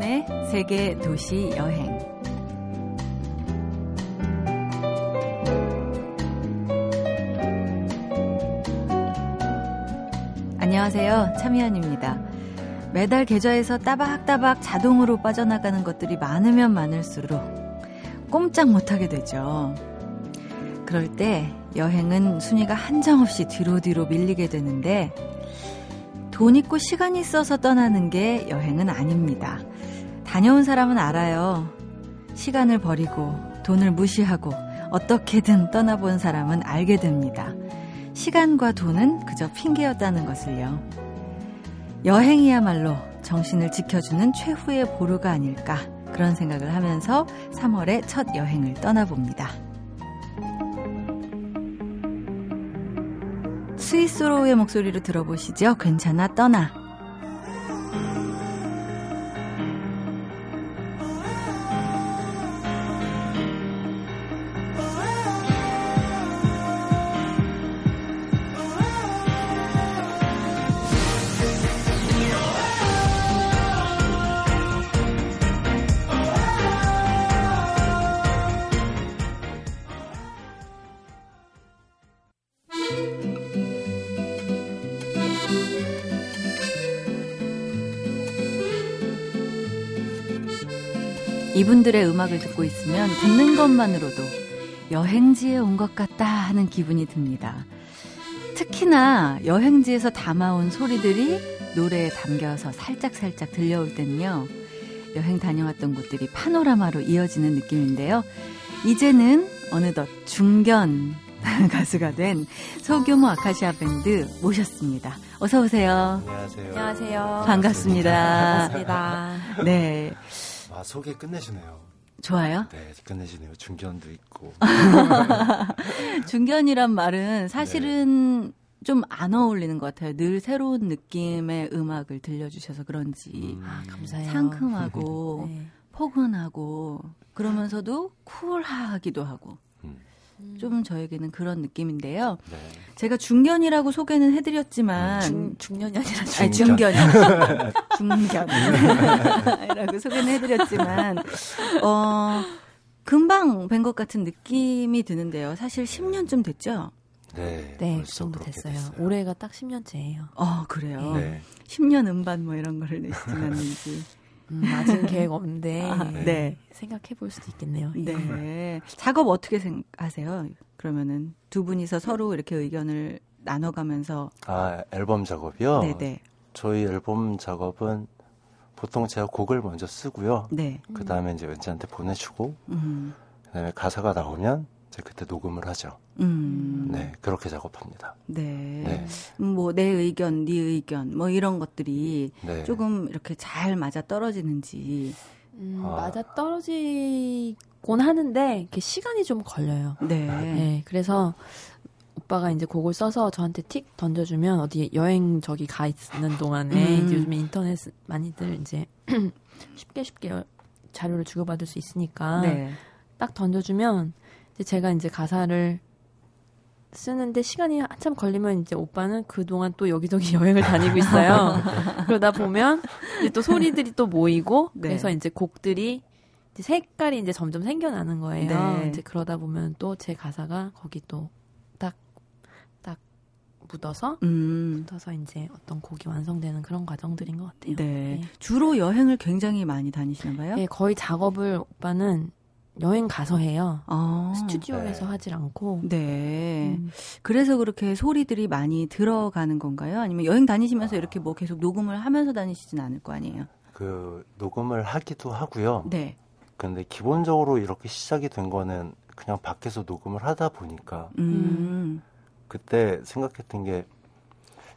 김경준의 세계도시여행. 안녕하세요. 차미연입니다. 매달 계좌에서 따박따박 자동으로 빠져나가는 것들이 많으면 많을수록 꼼짝 못하게 되죠. 그럴 때 여행은 순위가 한정없이 뒤로 밀리게 되는데 돈 있고 시간이 있어서 떠나는 게 여행은 아닙니다. 다녀온 사람은 알아요. 시간을 버리고 돈을 무시하고 어떻게든 떠나본 사람은 알게 됩니다. 시간과 돈은 그저 핑계였다는 것을요. 여행이야말로 정신을 지켜주는 최후의 보루가 아닐까 그런 생각을 하면서 3월의 첫 여행을 떠나봅니다. 스위스로우의 목소리로 들어보시죠. 괜찮아 떠나. 이분들의 음악을 듣고 있으면 듣는 것만으로도 여행지에 온 것 같다 하는 기분이 듭니다. 특히나 여행지에서 담아온 소리들이 노래에 담겨서 살짝살짝 들려올 때는요. 여행 다녀왔던 곳들이 파노라마로 이어지는 느낌인데요. 이제는 어느덧 중견 가수가 된 소규모 아카시아 밴드 모셨습니다. 어서 오세요. 안녕하세요. 안녕하세요. 반갑습니다. 반갑습니다. 네. 아, 소개 끝내시네요. 좋아요? 네, 끝내시네요. 중견도 있고. 중견이란 말은 사실은 네. 좀 안 어울리는 것 같아요. 늘 새로운 느낌의 음악을 들려주셔서 그런지. 아, 감사해요. 상큼하고 네. 포근하고 그러면서도 쿨하기도 하고. 좀 저에게는 그런 느낌인데요. 네. 제가 중견이라고 소개는 해드렸지만 중년이 아니라 중견이라고 소개는 해드렸지만 금방 뵌 것 같은 느낌이 드는데요. 사실 10년쯤 됐죠? 네, 네, 그 정도 됐어요. 올해가 딱 10년째예요. 그래요? 네. 10년 음반 뭐 이런 거를 내시진 않는지. 맞은 계획 없는데 네. 생각해 볼 수도 있겠네요. 네. 작업 어떻게 하세요? 그러면은 두 분이서 서로 이렇게 의견을 나눠가면서. 아, 앨범 작업이요? 네네. 저희 앨범 작업은 보통 제가 곡을 먼저 쓰고요. 네. 그 다음에 이제 은지한테 보내주고, 그다음에 가사가 나오면 이제 그때 녹음을 하죠. 네, 그렇게 작업합니다. 네. 네. 뭐, 내 의견, 네 의견, 뭐, 이런 것들이 네. 조금 이렇게 잘 맞아 떨어지는지. 맞아 떨어지곤 하는데, 이렇게 시간이 좀 걸려요. 네. 네. 그래서 오빠가 이제 곡을 써서 저한테 틱 던져주면 어디 여행 저기 가 있는 동안에 요즘에 인터넷 많이들 이제 쉽게 자료를 주고받을 수 있으니까 네. 딱 던져주면 제가 이제 가사를 쓰는데 시간이 한참 걸리면 이제 오빠는 그동안 또 여기저기 여행을 다니고 있어요. 그러다 보면 이제 또 소리들이 또 모이고 네. 그래서 이제 곡들이 이제 색깔이 이제 점점 생겨나는 거예요. 네. 이제 그러다 보면 또 제 가사가 거기 또 딱 묻어서 이제 어떤 곡이 완성되는 그런 과정들인 것 같아요. 네. 네. 주로 여행을 굉장히 많이 다니시나 봐요? 네, 거의 작업을 오빠는 여행 가서 해요. 스튜디오에서 네. 하질 않고. 네. 그래서 그렇게 소리들이 많이 들어가는 건가요? 아니면 여행 다니시면서 이렇게 뭐 계속 녹음을 하면서 다니시진 않을 거 아니에요? 그 녹음을 하기도 하고요. 네. 근데 기본적으로 이렇게 시작이 된 거는 그냥 밖에서 녹음을 하다 보니까 그때 생각했던 게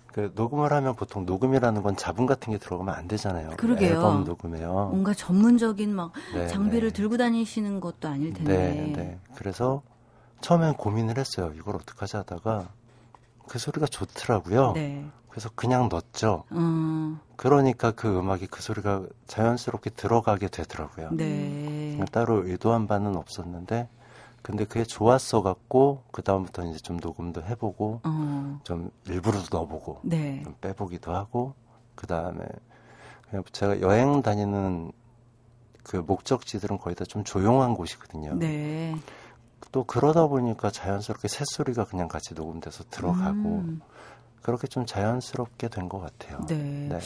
그 녹음을 하면 보통 녹음이라는 건 자분 같은 게 들어가면 안 되잖아요. 그러게요. 앨범 녹음에요. 뭔가 전문적인 막 네, 장비를 네. 들고 다니시는 것도 아닐 텐데. 네, 네. 그래서 처음엔 고민을 했어요. 이걸 어떡하지 하다가 그 소리가 좋더라고요. 네. 그래서 그냥 넣었죠. 그러니까 그 음악이 그 소리가 자연스럽게 들어가게 되더라고요. 네. 따로 의도한 바는 없었는데 근데 그게 좋았어 갖고 그 다음부터 이제 좀 녹음도 해보고 좀 일부러도 넣어보고 네. 좀 빼보기도 하고 그 다음에 제가 여행 다니는 그 목적지들은 거의 다 좀 조용한 곳이거든요. 네. 또 그러다 보니까 자연스럽게 새소리가 그냥 같이 녹음돼서 들어가고 그렇게 좀 자연스럽게 된 것 같아요. 네. 네.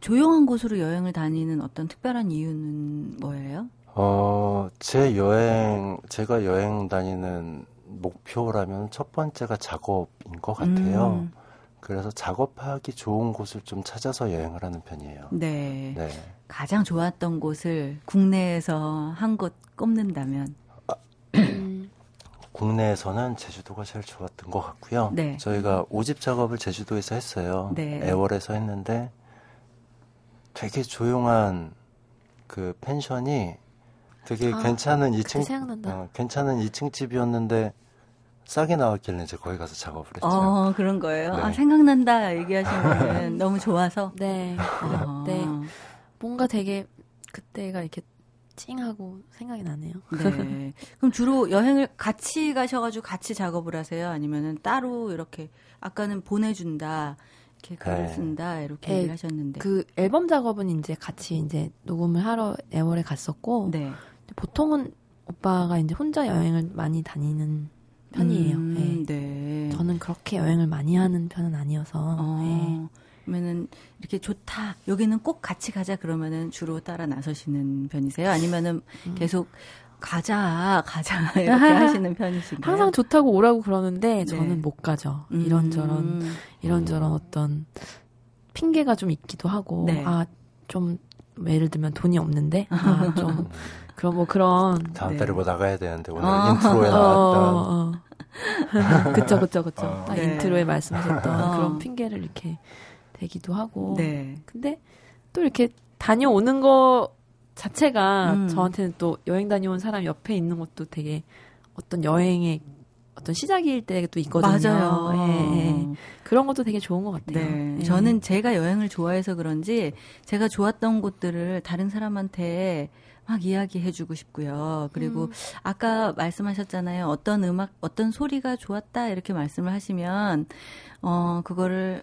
조용한 곳으로 여행을 다니는 어떤 특별한 이유는 뭐예요? 제가 여행 다니는 목표라면 첫 번째가 작업인 것 같아요. 그래서 작업하기 좋은 곳을 좀 찾아서 여행을 하는 편이에요. 네. 네. 가장 좋았던 곳을 국내에서 한 곳 꼽는다면? 국내에서는 제주도가 제일 좋았던 것 같고요. 네. 저희가 5집 작업을 제주도에서 했어요. 네. 애월에서 했는데 되게 조용한 그 펜션이 되게 괜찮은 2층 집이었는데 싸게 나왔길래 이제 거기 가서 작업을 했죠. 그런 거예요? 네. 아, 생각난다 얘기하신 거는 너무 좋아서? 네. 네. 뭔가 되게 그때가 이렇게 찡하고 생각이 나네요. 네. 그럼 주로 여행을 같이 가셔가지고 같이 작업을 하세요? 아니면은 따로 이렇게 아까는 보내준다, 이렇게 글을 쓴다 이렇게 얘기를 하셨는데 그 앨범 작업은 이제 같이 이제 녹음을 하러 애월에 갔었고 네. 보통은 오빠가 이제 혼자 여행을 많이 다니는 편이에요. 네. 저는 그렇게 여행을 많이 하는 편은 아니어서. 그러면은 이렇게 좋다. 여기는 꼭 같이 가자. 그러면은 주로 따라 나서시는 편이세요? 아니면은 계속 가자 이렇게 하시는 편이신가요? 항상 좋다고 오라고 그러는데 저는 못 가죠. 이런저런 어떤 핑계가 좀 있기도 하고 좀 예를 들면 돈이 없는데 좀 그럼 뭐 그런 다음 달에 뭐 나가야 되는데 오늘 인트로에 나왔던 그쵸. 인트로에 말씀하셨던 그런 핑계를 이렇게 되기도 하고. 네. 근데 또 이렇게 다녀오는 거 자체가 저한테는 또 여행 다녀온 사람 옆에 있는 것도 되게 어떤 여행의 어떤 시작일 때 또 있거든요. 맞아요. 예. 그런 것도 되게 좋은 것 같아요. 네. 예. 저는 제가 여행을 좋아해서 그런지 제가 좋았던 곳들을 다른 사람한테 막 이야기해주고 싶고요. 그리고 아까 말씀하셨잖아요. 어떤 음악, 어떤 소리가 좋았다 이렇게 말씀을 하시면 그거를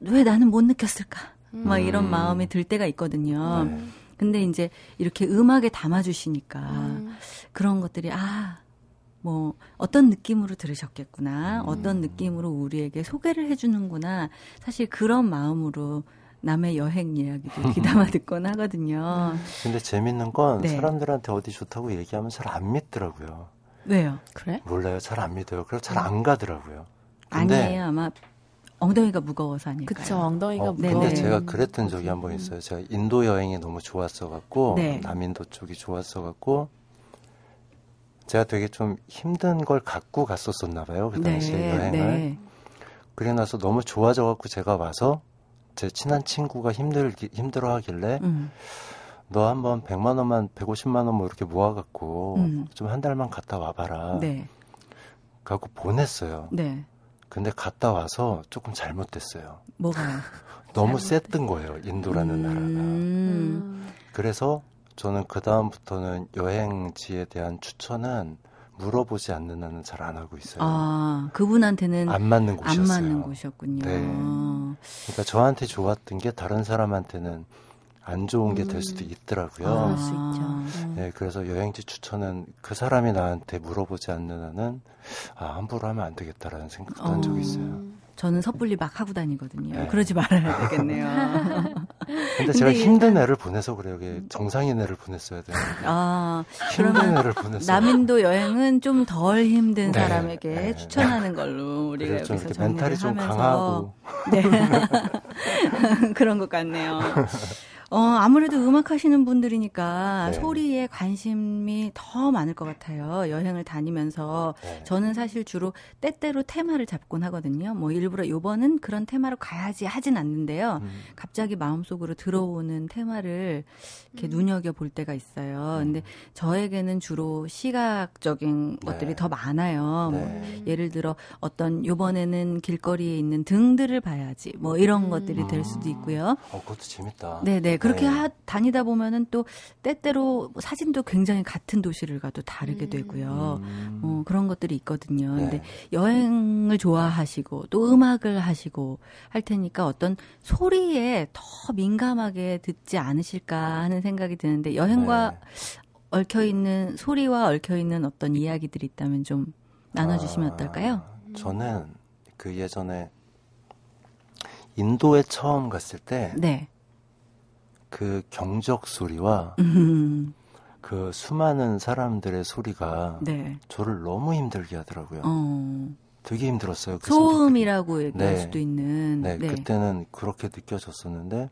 왜 나는 못 느꼈을까? 막 이런 마음이 들 때가 있거든요. 네. 근데 이제 이렇게 음악에 담아주시니까 그런 것들이 뭐 어떤 느낌으로 들으셨겠구나. 어떤 느낌으로 우리에게 소개를 해주는구나. 사실 그런 마음으로 남의 여행 이야기도 귀담아 듣곤 하거든요. 근데 재밌는 건 사람들한테 어디 좋다고 얘기하면 잘 안 믿더라고요. 왜요? 그래? 몰라요. 잘 안 믿어요. 그래서 잘 안 가더라고요. 근데 아니에요. 아마 엉덩이가 무거워서 아닐까요? 그렇죠. 엉덩이가 무거워서. 근데 제가 그랬던 적이 한 번 있어요. 제가 인도 여행이 너무 좋았어갖고 남인도 쪽이 좋았어갖고 제가 되게 좀 힘든 걸 갖고 갔었었나 봐요. 그 당시에 여행을. 그래 나서 너무 좋아져갖고 제가 와서 제 친한 친구가 힘들어 하길래 너 한번 100만 원만 150만 원 뭐 이렇게 모아갖고 좀 한 달만 갔다 와봐라. 갖고 보냈어요. 근데 갔다 와서 조금 잘못됐어요. 뭐가요? 너무 셌던 거예요. 인도라는 나라가. 그래서 저는 그 다음부터는 여행지에 대한 추천은 물어보지 않는 한은 잘 안 하고 있어요. 그분한테는 안 맞는 곳이었어요. 안 맞는 곳이었군요. 네. 그러니까 저한테 좋았던 게 다른 사람한테는 안 좋은 게 될 수도 있더라고요. 그럴 수 있죠. 네, 그래서 여행지 추천은 그 사람이 나한테 물어보지 않는 한은 함부로 하면 안 되겠다라는 생각도 한 적이 있어요. 저는 섣불리 막 하고 다니거든요. 그러지 말아야 되겠네요. 근데 제가 힘든 애를 보내서 그래요. 정상인 애를 보냈어야 돼요. 힘든 애를 보냈어요. 남인도 여행은 좀 덜 힘든 사람에게 추천하는 걸로 우리가 여기서 정리를 멘탈이 하면서. 좀 강하고. 네. 그런 것 같네요. 아무래도 음악 하시는 분들이니까 소리에 관심이 더 많을 것 같아요. 여행을 다니면서. 저는 사실 주로 때때로 테마를 잡곤 하거든요. 뭐 일부러 요번은 그런 테마로 가야지 하진 않는데요. 갑자기 마음속으로 들어오는 테마를 이렇게 눈여겨볼 때가 있어요. 근데 저에게는 주로 시각적인 것들이 더 많아요. 뭐 예를 들어 어떤 요번에는 길거리에 있는 등들을 봐야지. 뭐 이런 것들이 될 수도 있고요. 그것도 재밌다. 네네. 그렇게 다니다 보면은 또 때때로 사진도 굉장히 같은 도시를 가도 다르게 되고요. 그런 것들이 있거든요. 네. 근데 여행을 좋아하시고 또 음악을 하시고 할 테니까 어떤 소리에 더 민감하게 듣지 않으실까 하는 생각이 드는데 여행과 얽혀있는 소리와 얽혀있는 어떤 이야기들이 있다면 좀 나눠주시면 어떨까요? 저는 그 예전에 인도에 처음 갔을 때 그 경적 소리와 그 수많은 사람들의 소리가 저를 너무 힘들게 하더라고요. 되게 힘들었어요. 그 소음이라고 얘기할 수도 있는. 네, 그때는 그렇게 느껴졌었는데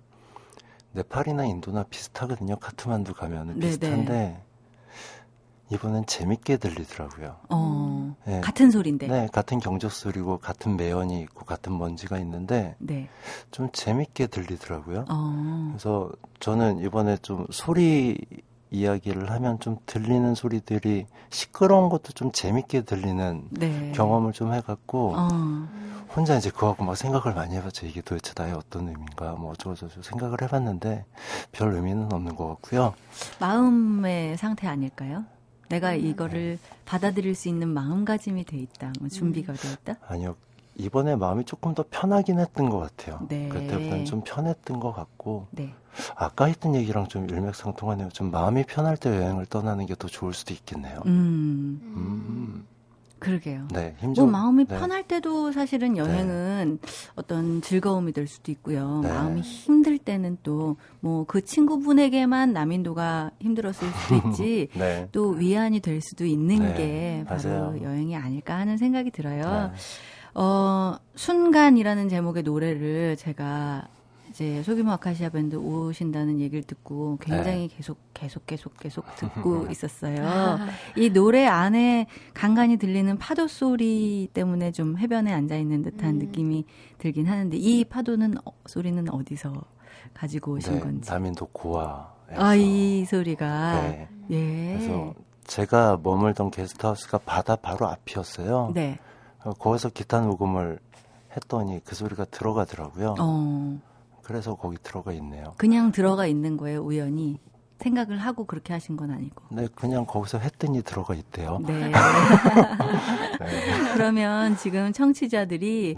네팔이나 인도나 비슷하거든요. 카트만두 가면은 비슷한데 이번엔 재밌게 들리더라고요. 같은 소리인데. 네, 같은 경적 소리고 같은 매연이 있고 같은 먼지가 있는데 좀 재밌게 들리더라고요. 그래서 저는 이번에 좀 소리 이야기를 하면 좀 들리는 소리들이 시끄러운 것도 좀 재밌게 들리는 경험을 좀 해갖고 혼자 이제 그거하고 막 생각을 많이 해봤죠. 이게 도대체 나의 어떤 의미인가 뭐 어쩌고저쩌고 생각을 해봤는데 별 의미는 없는 것 같고요. 마음의 상태 아닐까요? 내가 이거를 받아들일 수 있는 마음가짐이 돼 있다, 뭐 준비가 돼 있다? 아니요. 이번에 마음이 조금 더 편하긴 했던 것 같아요. 그때보다는 좀 편했던 것 같고 아까 했던 얘기랑 좀 일맥상통하네요. 좀 마음이 편할 때 여행을 떠나는 게 더 좋을 수도 있겠네요. 그러게요. 뭐 마음이 편할 때도 사실은 여행은 어떤 즐거움이 될 수도 있고요. 마음이 힘들 때는 또 뭐 그 친구분에게만 남인도가 힘들었을 수도 있지 또 위안이 될 수도 있는 게 바로 여행이 아닐까 하는 생각이 들어요. 순간이라는 제목의 노래를 제가 이제 소규모 아카시아 밴드 오신다는 얘기를 듣고 굉장히 계속 듣고 있었어요. 이 노래 안에 간간이 들리는 파도 소리 때문에 좀 해변에 앉아있는 듯한 느낌이 들긴 하는데 이 파도는 소리는 어디서 가지고 오신 건지. 남인도 고아에서. 이 소리가. 그래서 제가 머물던 게스트하우스가 바다 바로 앞이었어요. 거기서 기타 녹음을 했더니 그 소리가 들어가더라고요. 그래서 거기 들어가 있네요. 그냥 들어가 있는 거예요, 우연히? 생각을 하고 그렇게 하신 건 아니고. 그냥 거기서 했더니 들어가 있대요. 그러면 지금 청취자들이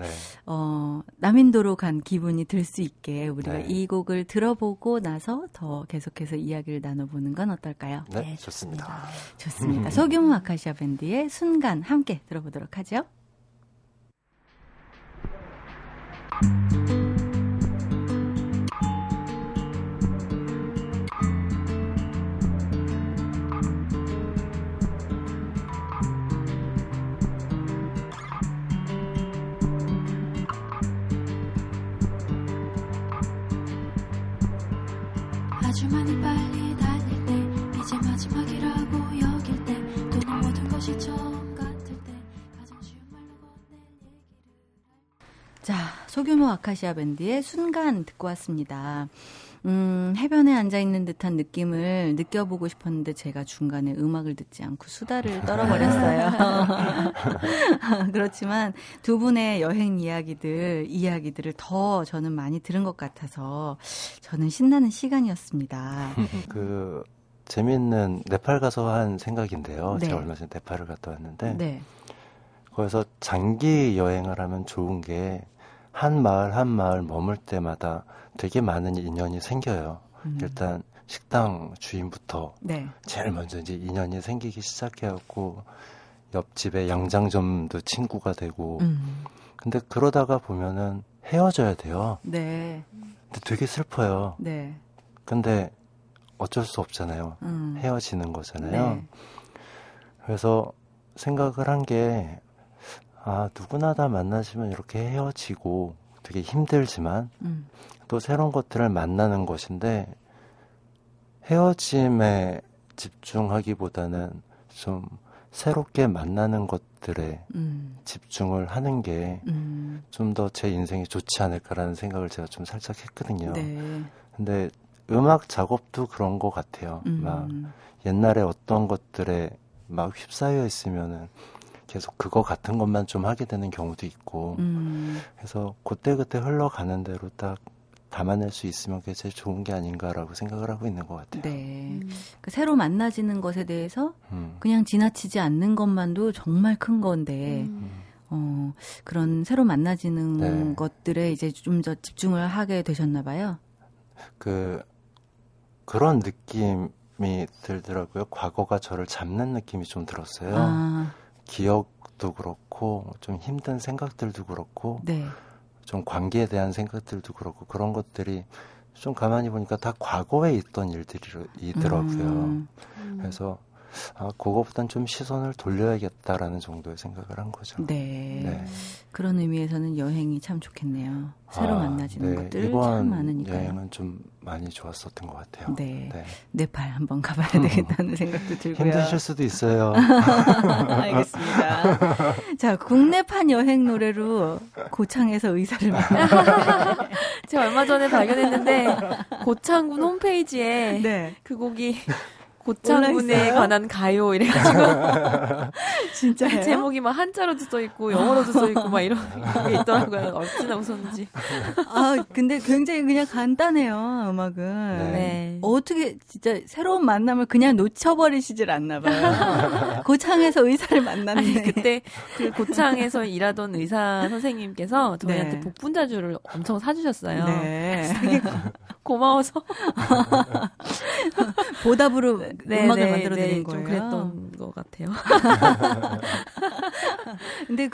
남인도로 간 기분이 들 수 있게 우리가 이 곡을 들어보고 나서 더 계속해서 이야기를 나눠보는 건 어떨까요? 네, 좋습니다. 좋습니다. 소규모 아카시아 밴드의 순간 함께 들어보도록 하죠. 아주 많이 빨리 다닐 때 이제 마지막이라고 여길 때 또는 모든 것이 처음 같을 때 가장 쉬운 말로 건넬 얘기를. 자, 소규모 아카시아 밴드의 순간 듣고 왔습니다. 해변에 앉아있는 듯한 느낌을 느껴보고 싶었는데 제가 중간에 음악을 듣지 않고 수다를 떨어버렸어요. 그렇지만 두 분의 여행 이야기들을 더 저는 많이 들은 것 같아서 저는 신나는 시간이었습니다. 그 재밌는 네팔 가서 한 생각인데요. 제가 얼마 전에 네팔을 갔다 왔는데 거기서 장기 여행을 하면 좋은 게 한 마을 한 마을 머물 때마다 되게 많은 인연이 생겨요. 일단 식당 주인부터 제일 먼저 이제 인연이 생기기 시작해갖고 옆집의 양장점도 친구가 되고 근데 그러다가 보면은 헤어져야 돼요. 근데 되게 슬퍼요. 근데 어쩔 수 없잖아요. 헤어지는 거잖아요. 그래서 생각을 한 게 누구나 다 만나시면 이렇게 헤어지고 되게 힘들지만 또 새로운 것들을 만나는 것인데 헤어짐에 집중하기보다는 좀 새롭게 만나는 것들에 집중을 하는 게 좀 더 제 인생에 좋지 않을까라는 생각을 제가 좀 살짝 했거든요. 근데 음악 작업도 그런 것 같아요. 막 옛날에 어떤 것들에 막 휩싸여 있으면은 계속 그거 같은 것만 좀 하게 되는 경우도 있고 그래서 그때그때 흘러가는 대로 딱 담아낼 수 있으면 그게 제일 좋은 게 아닌가라고 생각을 하고 있는 것 같아요. 네, 그 새로 만나지는 것에 대해서 그냥 지나치지 않는 것만도 정말 큰 건데 그런 새로 만나지는 네. 것들에 이제 좀 더 집중을 하게 되셨나 봐요. 그런 느낌이 들더라고요. 과거가 저를 잡는 느낌이 좀 들었어요. 아. 기억도 그렇고 좀 힘든 생각들도 그렇고 네. 좀 관계에 대한 생각들도 그렇고 그런 것들이 좀 가만히 보니까 다 과거에 있던 일들이더라고요. 그래서 그거보단 좀 시선을 돌려야겠다라는 정도의 생각을 한 거죠. 네. 네. 그런 의미에서는 여행이 참 좋겠네요. 새로 만나지는 네. 것들 참 많으니까요. 여행은 좀 많이 좋았었던 것 같아요. 네. 네. 네팔 한번 가봐야 되겠다는 생각도 들고요. 힘드실 수도 있어요. 알겠습니다. 자, 국내판 여행 노래로 고창에서 의사를 만나요. 제가 얼마 전에 발견했는데 고창군 홈페이지에 네. 그 곡이 고창군에 관한 가요 이래가지고 진짜요? 제목이 막 한자로도 써있고 영어로도 써있고 막 이런 게 있더라고요. 어찌나 웃었는지. 아 근데 굉장히 그냥 간단해요. 음악은. 네. 어떻게 진짜 새로운 만남을 그냥 놓쳐버리시질 않나 봐요. 고창에서 의사를 만났네. 아니, 그때 그 고창에서 일하던 의사 선생님께서 저희한테 네. 복분자주를 엄청 사주셨어요. 네. 되게 고마워서 보답으로 네, 음악을 네, 만들어드린 네, 거예요. 좀 그랬던 것 같아요. 근데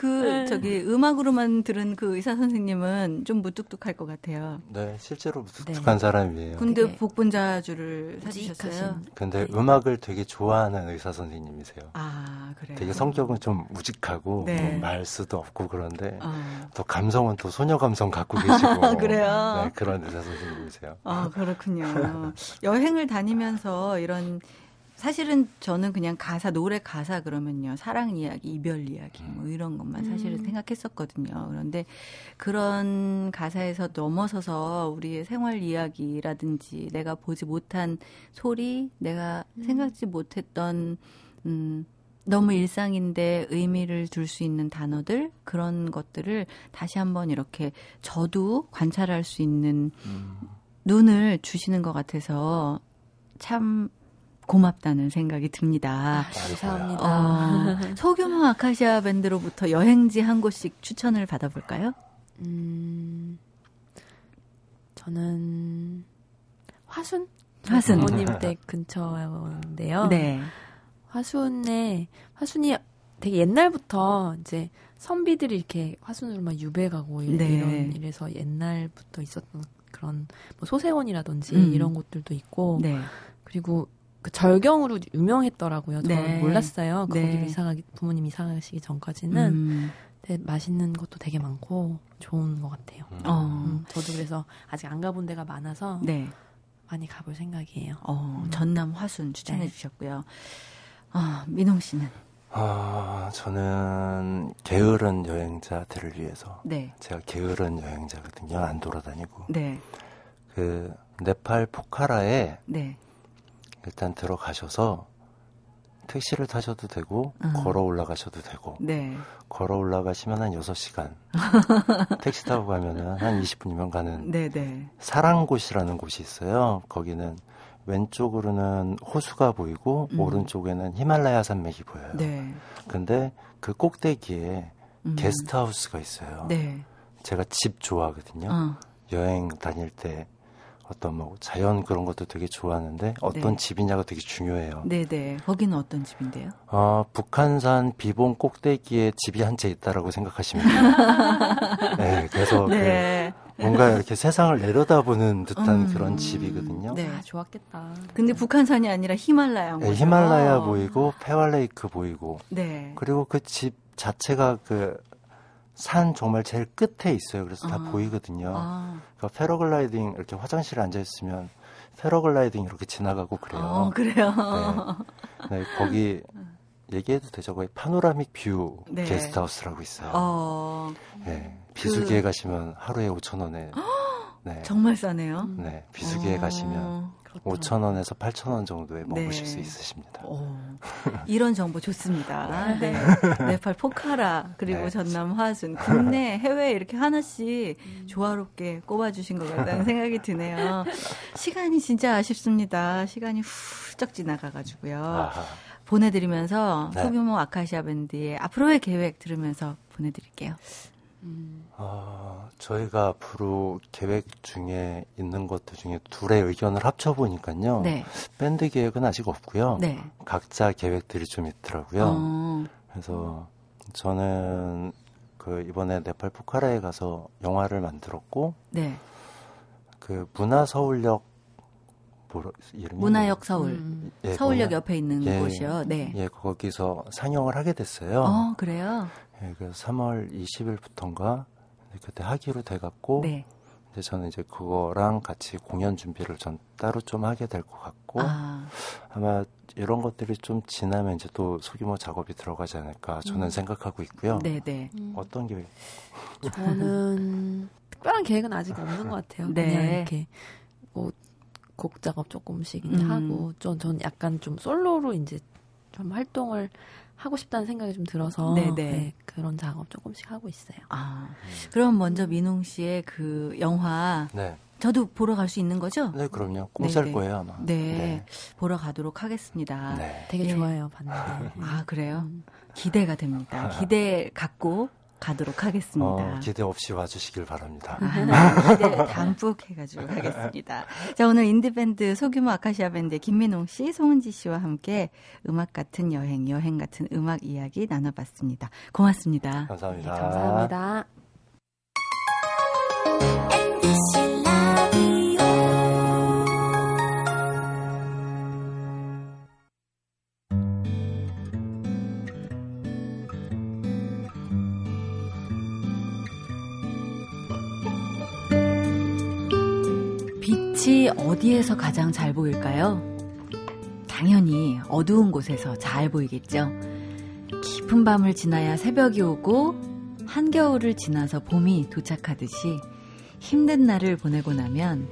저기 음악으로만 들은 그 의사 선생님은 좀 무뚝뚝할 것 같아요. 네, 실제로 무뚝뚝한 네. 사람이에요. 근데 복분자주를 사주셨어요. 근데 네. 음악을 되게 좋아하는 의사 선생님이세요. 아, 그래요? 되게 성격은 좀 우직하고 네. 뭐 말 수도 없고 그런데 또 감성은 또 소녀 감성 갖고 계시고 아, 그래요? 네, 그런 의사 선생님이세요. 아, 그렇군요. 여행을 다니면서 이런 사실은 저는 그냥 노래 가사 그러면요. 사랑 이야기, 이별 이야기 뭐 이런 것만 사실은 생각했었거든요. 그런데 그런 가사에서 넘어서서 우리의 생활 이야기라든지 내가 보지 못한 소리, 내가 생각지 못했던 너무 일상인데 의미를 둘 수 있는 단어들 그런 것들을 다시 한번 이렇게 저도 관찰할 수 있는 눈을 주시는 것 같아서 참 고맙다는 생각이 듭니다. 감사합니다. 소규모 아카시아 밴드로부터 여행지 한 곳씩 추천을 받아볼까요? 저는 화순 부모님 댁 근처인데요. 네. 화순이 되게 옛날부터 이제 선비들이 이렇게 화순으로 막 유배 가고 네. 이래서 옛날부터 있었던 그런 뭐 소세원이라든지 이런 곳들도 있고 네. 그리고 그 절경으로 유명했더라고요. 저는 네. 몰랐어요. 거기 네. 부모님 이사가시기 전까지는 근데 맛있는 것도 되게 많고 좋은 것 같아요. 저도 그래서 아직 안 가본 데가 많아서 네. 많이 가볼 생각이에요. 전남 화순 추천해 네. 주셨고요. 민홍 씨는? 저는 게으른 여행자들을 위해서 네. 제가 게으른 여행자거든요. 안 돌아다니고 네. 그 네팔 포카라에 네. 일단 들어가셔서 택시를 타셔도 되고 걸어 올라가셔도 되고 네. 걸어 올라가시면 한 6시간 택시 타고 가면 한 20분이면 가는 네, 네. 사랑곳이라는 곳이 있어요. 거기는 왼쪽으로는 호수가 보이고 오른쪽에는 히말라야 산맥이 보여요. 네. 근데 그 꼭대기에 게스트하우스가 있어요. 네. 제가 집 좋아하거든요. 여행 다닐 때 어떤 뭐 자연 그런 것도 되게 좋아하는데 어떤 네. 집이냐가 되게 중요해요. 네네. 거기는 어떤 집인데요? 북한산 비봉 꼭대기에 집이 한 채 있다라고 생각하시면 돼요. 네, 그래서 네. 뭔가 이렇게 세상을 내려다보는 듯한 그런 집이거든요. 네, 좋았겠다. 근데 북한산이 아니라 히말라야. 네, 히말라야 보이고 페월레이크 보이고. 네. 그리고 그 집 자체가 산 정말 제일 끝에 있어요. 그래서 다 보이거든요. 그러니까 패러글라이딩 이렇게 화장실에 앉아있으면 패러글라이딩 이렇게 지나가고 그래요. 그래요? 네. 네, 거기 얘기해도 되죠. 거기 파노라믹 뷰 네. 게스트하우스라고 있어요. 네, 비수기에 가시면 하루에 5,000원에 네. 정말 싸네요. 네, 비수기에 가시면 5,000원에서 8,000원 정도에 먹으실 수 있으십니다. 이런 정보 좋습니다. 네. 네팔 포카라 그리고 전남 화순 국내 해외 이렇게 하나씩 조화롭게 꼽아주신 것 같다는 생각이 드네요. 시간이 진짜 아쉽습니다. 시간이 훌쩍 지나가가지고요. 아하. 보내드리면서 소규모 아카시아 밴드의 앞으로의 계획 들으면서 보내드릴게요. 저희가 앞으로 계획 중에 있는 것들 중에 둘의 의견을 합쳐보니까요. 네. 밴드 계획은 아직 없고요. 네. 각자 계획들이 좀 있더라고요. 그래서 저는 그 이번에 네팔 포카라에 가서 영화를 만들었고 그 문화 서울역 문화역 서울. 서울역 옆에 있는 곳이요. 네. 예, 거기서 상영을 하게 됐어요. 그래요? 예, 그래서 3월 20일부터인가 그때 하기로 돼갖고 이제 저는 이제 그거랑 같이 공연 준비를 전 따로 좀 하게 될 것 같고 아마 이런 것들이 좀 지나면 이제 또 소규모 작업이 들어가지 않을까 저는 생각하고 있고요. 네네. 어떤 계획? 저는 특별한 계획은 아직 없는 것 같아요. 그냥 이렇게 뭐 곡 작업 조금씩 하고 전 약간 좀 솔로로 이제 좀 활동을 하고 싶다는 생각이 좀 들어서 그런 작업 조금씩 하고 있어요. 그럼 먼저 민웅 씨의 그 영화 저도 보러 갈 수 있는 거죠? 네, 그럼요. 공사할 거예요 아마. 보러 가도록 하겠습니다. 되게 좋아요 봤는데. 그래요? 기대가 됩니다. 기대 갖고 가도록 하겠습니다. 기대 없이 와주시길 바랍니다. 기대를 담뿍 해가지고 가겠습니다. 자, 오늘 인디밴드 소규모 아카시아 밴드 김민웅 씨, 송은지 씨와 함께 음악 같은 여행, 여행 같은 음악 이야기 나눠봤습니다. 고맙습니다. 감사합니다. 네, 감사합니다. 빛이 어디에서 가장 잘 보일까요? 당연히 어두운 곳에서 잘 보이겠죠. 깊은 밤을 지나야 새벽이 오고 한겨울을 지나서 봄이 도착하듯이 힘든 날을 보내고 나면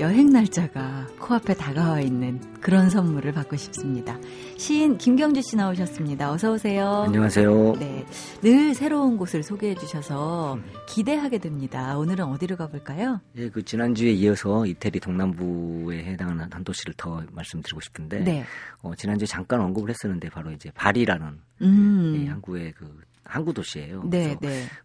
여행 날짜가 코앞에 다가와 있는 그런 선물을 받고 싶습니다. 시인 김경주 씨 나오셨습니다. 어서 오세요. 안녕하세요. 네, 늘 새로운 곳을 소개해 주셔서 기대하게 됩니다. 오늘은 어디로 가볼까요? 예, 그 지난주에 이어서 이태리 동남부에 해당하는 한 도시를 더 말씀드리고 싶은데 지난주에 잠깐 언급을 했었는데 바로 이제 바리라는 예, 한국의 그 항구 도시예요. 네.